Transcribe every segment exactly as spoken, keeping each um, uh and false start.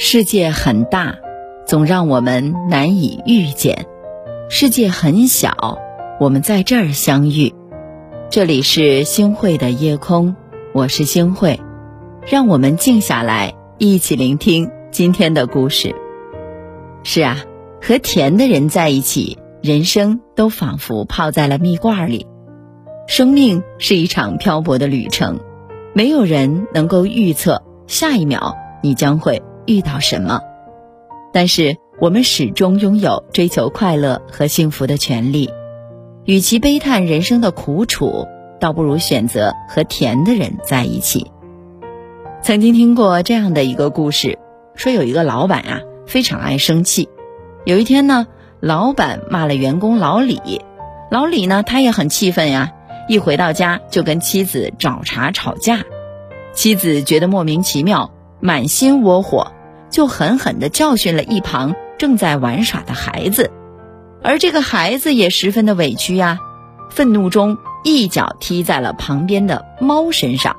世界很大，总让我们难以遇见；世界很小，我们在这儿相遇。这里是星汇的夜空，我是星汇，让我们静下来，一起聆听今天的故事。是啊，和甜的人在一起，人生都仿佛泡在了蜜罐里。生命是一场漂泊的旅程，没有人能够预测下一秒你将会遇到什么，但是我们始终拥有追求快乐和幸福的权利。与其悲叹人生的苦楚，倒不如选择和甜的人在一起。曾经听过这样的一个故事，说有一个老板啊，非常爱生气。有一天呢，老板骂了员工老李，老李呢，他也很气愤呀，一回到家就跟妻子找茬吵架。妻子觉得莫名其妙，满心窝火，就狠狠地教训了一旁正在玩耍的孩子，而这个孩子也十分的委屈呀、啊，愤怒中一脚踢在了旁边的猫身上，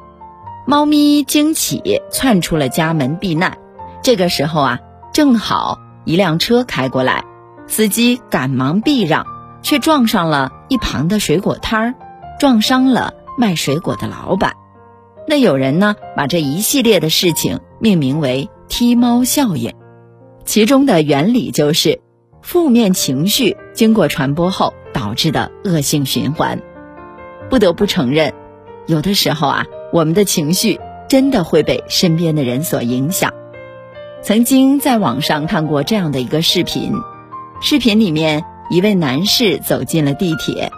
猫咪惊起窜出了家门避难。这个时候啊，正好一辆车开过来，司机赶忙避让，却撞上了一旁的水果摊，撞伤了卖水果的老板。那有人呢，把这一系列的事情命名为踢猫效应，其中的原理就是负面情绪经过传播后导致的恶性循环。不得不承认，有的时候啊，我们的情绪真的会被身边的人所影响。曾经在网上看过这样的一个视频，视频里面一位男士走进了地铁，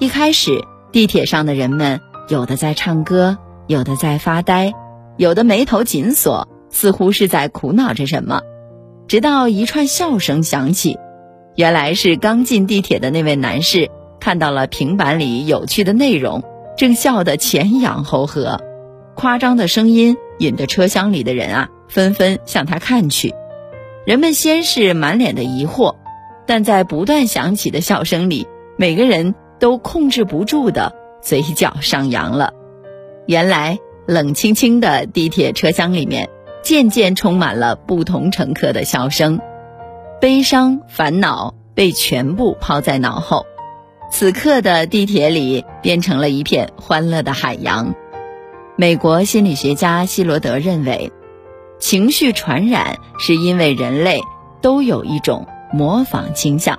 一开始地铁上的人们有的在唱歌，有的在发呆，有的眉头紧锁，似乎是在苦恼着什么，直到一串笑声响起，原来是刚进地铁的那位男士看到了平板里有趣的内容，正笑得前仰后合，夸张的声音引得车厢里的人啊纷纷向他看去。人们先是满脸的疑惑，但在不断响起的笑声里，每个人都控制不住的嘴角上扬了。原来冷清清的地铁车厢里面渐渐充满了不同乘客的笑声，悲伤烦恼被全部抛在脑后，此刻的地铁里变成了一片欢乐的海洋。美国心理学家希罗德认为，情绪传染是因为人类都有一种模仿倾向，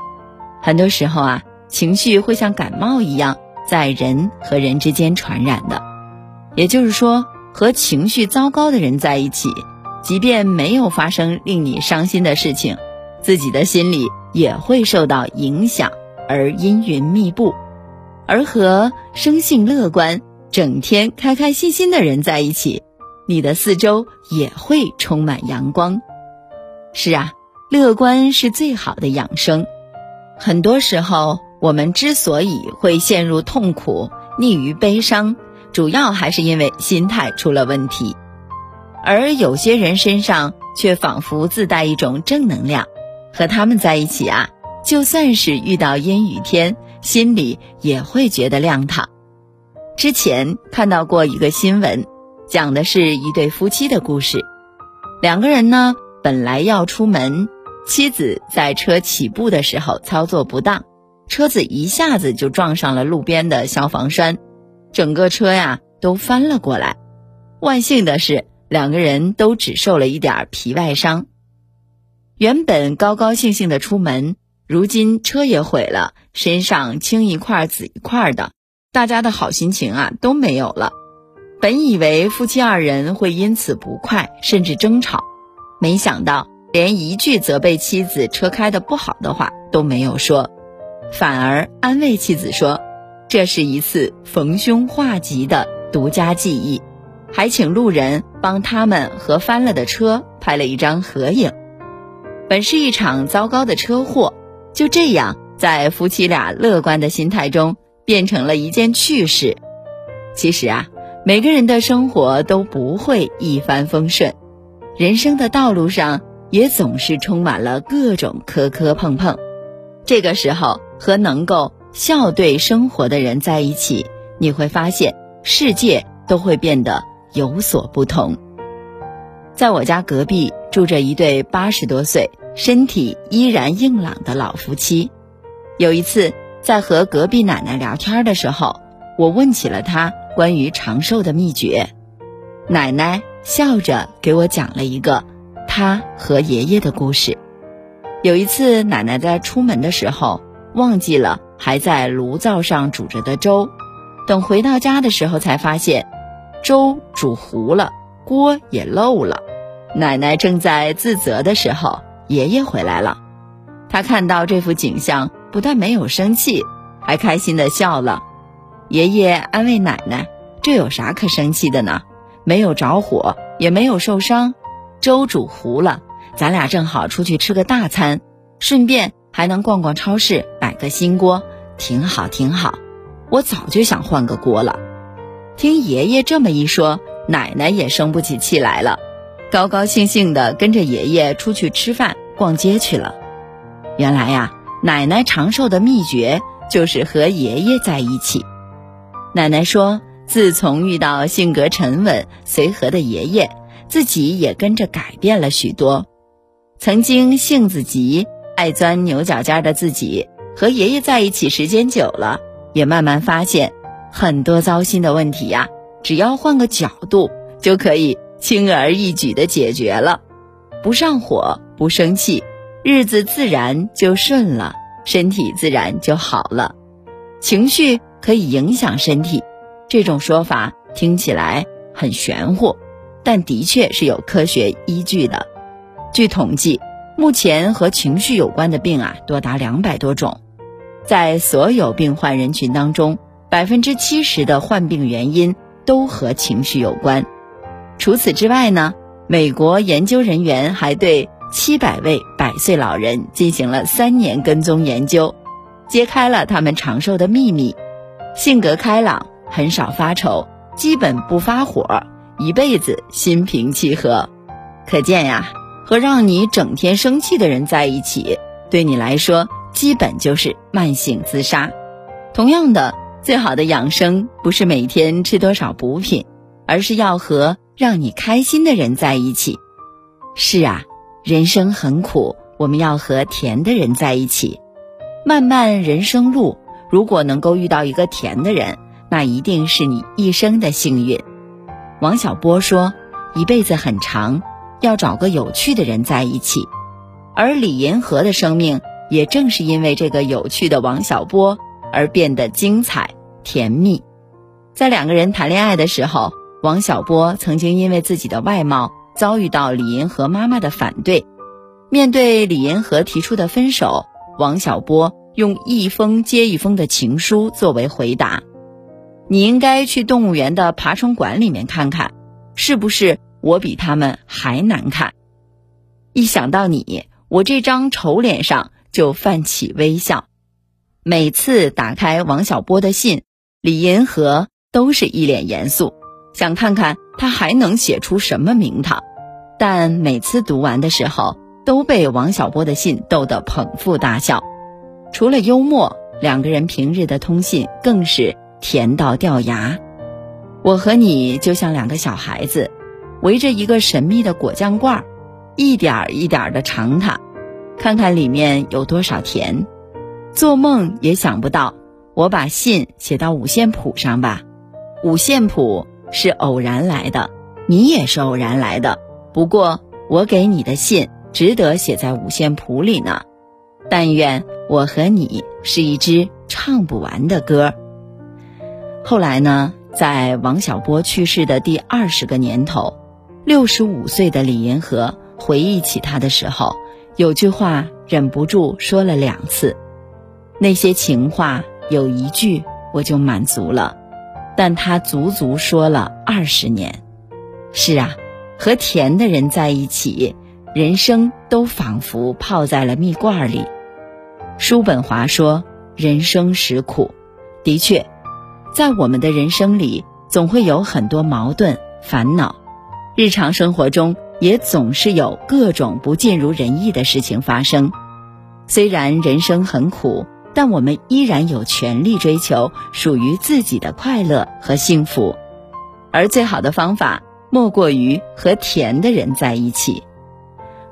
很多时候啊，情绪会像感冒一样在人和人之间传染的。也就是说，和情绪糟糕的人在一起，即便没有发生令你伤心的事情，自己的心理也会受到影响而阴云密布；而和生性乐观、整天开开心心的人在一起，你的四周也会充满阳光。是啊，乐观是最好的养生。很多时候，我们之所以会陷入痛苦、溺于悲伤，主要还是因为心态出了问题，而有些人身上却仿佛自带一种正能量，和他们在一起啊，就算是遇到阴雨天，心里也会觉得亮堂。之前看到过一个新闻，讲的是一对夫妻的故事。两个人呢，本来要出门，妻子在车起步的时候操作不当，车子一下子就撞上了路边的消防栓，整个车呀都翻了过来。万幸的是，两个人都只受了一点皮外伤。原本高高兴兴的出门，如今车也毁了，身上青一块紫一块的，大家的好心情啊都没有了。本以为夫妻二人会因此不快甚至争吵，没想到连一句责备妻子车开得不好的话都没有说，反而安慰妻子说，这是一次逢凶化吉的独家记忆，还请路人帮他们和翻了的车拍了一张合影。本是一场糟糕的车祸，就这样在夫妻俩乐观的心态中变成了一件趣事。其实啊，每个人的生活都不会一帆风顺，人生的道路上也总是充满了各种磕磕碰碰。这个时候和能够笑对生活的人在一起，你会发现世界都会变得有所不同。在我家隔壁住着一对八十多岁、身体依然硬朗的老夫妻。有一次在和隔壁奶奶聊天的时候，我问起了她关于长寿的秘诀，奶奶笑着给我讲了一个她和爷爷的故事。有一次奶奶在出门的时候忘记了还在炉灶上煮着的粥，等回到家的时候才发现粥煮糊了，锅也漏了。奶奶正在自责的时候，爷爷回来了。他看到这幅景象，不但没有生气，还开心地笑了。爷爷安慰奶奶，这有啥可生气的呢？没有着火，也没有受伤，粥煮糊了，咱俩正好出去吃个大餐，顺便还能逛逛超市，买个新锅，挺好挺好。我早就想换个锅了。听爷爷这么一说，奶奶也生不起气来了，高高兴兴地跟着爷爷出去吃饭逛街去了。原来呀、啊、奶奶长寿的秘诀就是和爷爷在一起。奶奶说，自从遇到性格沉稳随和的爷爷，自己也跟着改变了许多。曾经性子急爱钻牛角尖的自己，和爷爷在一起时间久了，也慢慢发现很多糟心的问题呀、啊，只要换个角度就可以轻而易举地解决了。不上火，不生气，日子自然就顺了，身体自然就好了。情绪可以影响身体，这种说法听起来很玄乎，但的确是有科学依据的。据统计，目前和情绪有关的病啊多达两百多种，在所有病患人群当中，百分之七十的患病原因都和情绪有关。除此之外呢，美国研究人员还对七百位百岁老人进行了三年跟踪研究，揭开了他们长寿的秘密。性格开朗，很少发愁，基本不发火，一辈子心平气和。可见呀，和让你整天生气的人在一起，对你来说基本就是慢性自杀。同样的，最好的养生不是每天吃多少补品，而是要和让你开心的人在一起。是啊，人生很苦，我们要和甜的人在一起。漫漫人生路，如果能够遇到一个甜的人，那一定是你一生的幸运。王小波说，一辈子很长，要找个有趣的人在一起。而李银河的生命也正是因为这个有趣的王小波而变得精彩甜蜜。在两个人谈恋爱的时候，王小波曾经因为自己的外貌遭遇到李银河妈妈的反对。面对李银河提出的分手，王小波用一封接一封的情书作为回答。你应该去动物园的爬虫馆里面看看，是不是我比他们还难看？一想到你，我这张丑脸上就泛起微笑。每次打开王小波的信，李银河都是一脸严肃，想看看他还能写出什么名堂。但每次读完的时候，都被王小波的信逗得捧腹大笑。除了幽默，两个人平日的通信更是甜到掉牙。我和你就像两个小孩子，围着一个神秘的果酱罐，一点一点地尝它，看看里面有多少甜。做梦也想不到，我把信写到五线谱上吧。五线谱是偶然来的，你也是偶然来的，不过我给你的信值得写在五线谱里呢。但愿我和你是一支唱不完的歌。后来呢，在王小波去世的第二十个年头，六十五岁的李银河回忆起他的时候，有句话忍不住说了两次。那些情话有一句我就满足了，但他足足说了二十年。是啊，和甜的人在一起，人生都仿佛泡在了蜜罐里。叔本华说，人生实苦。的确，在我们的人生里，总会有很多矛盾、烦恼，日常生活中也总是有各种不尽如人意的事情发生。虽然人生很苦，但我们依然有权利追求属于自己的快乐和幸福。而最好的方法莫过于和甜的人在一起。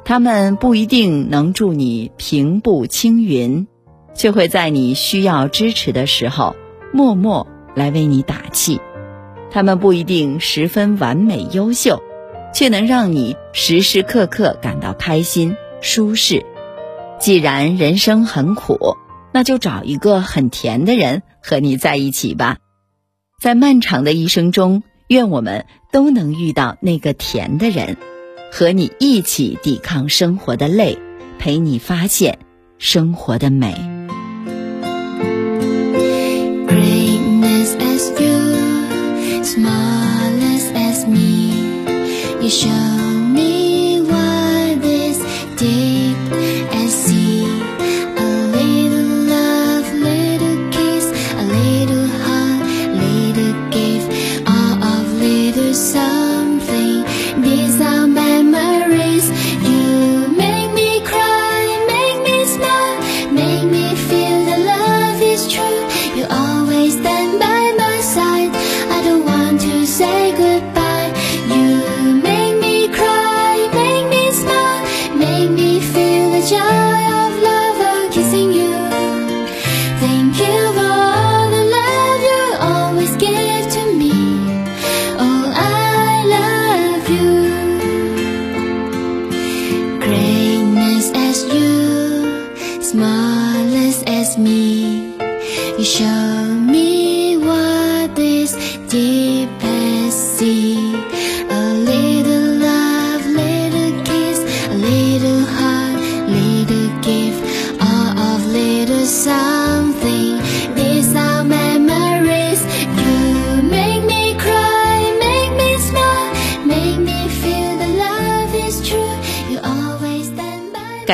他们不一定能助你平步青云，却会在你需要支持的时候默默来为你打气。他们不一定十分完美优秀，却能让你时时刻刻感到开心舒适。既然人生很苦，那就找一个很甜的人和你在一起吧。在漫长的一生中，愿我们都能遇到那个甜的人，和你一起抵抗生活的累，陪你发现生活的美。 Greatness as you, smallest as me, you show me why this deep as sea. A little love, little kiss, a little heart, little gift, all of little something. These are memories. You make me cry, make me smile, make me feel that love is true. You always stand by my side, I don't want to say goodbye. You make me cry, make me smile, make me feel the joy of love of kissing you. Thank you for all the love you always give to me. Oh, I love you. Greatness as you, smallest as me, you show me what is deep as sea. A little love, little kiss, a little heart, little gift, all of little something. These are memories. You make me cry, make me smile, make me feel that love is true. You always stand by.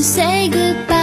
Say goodbye.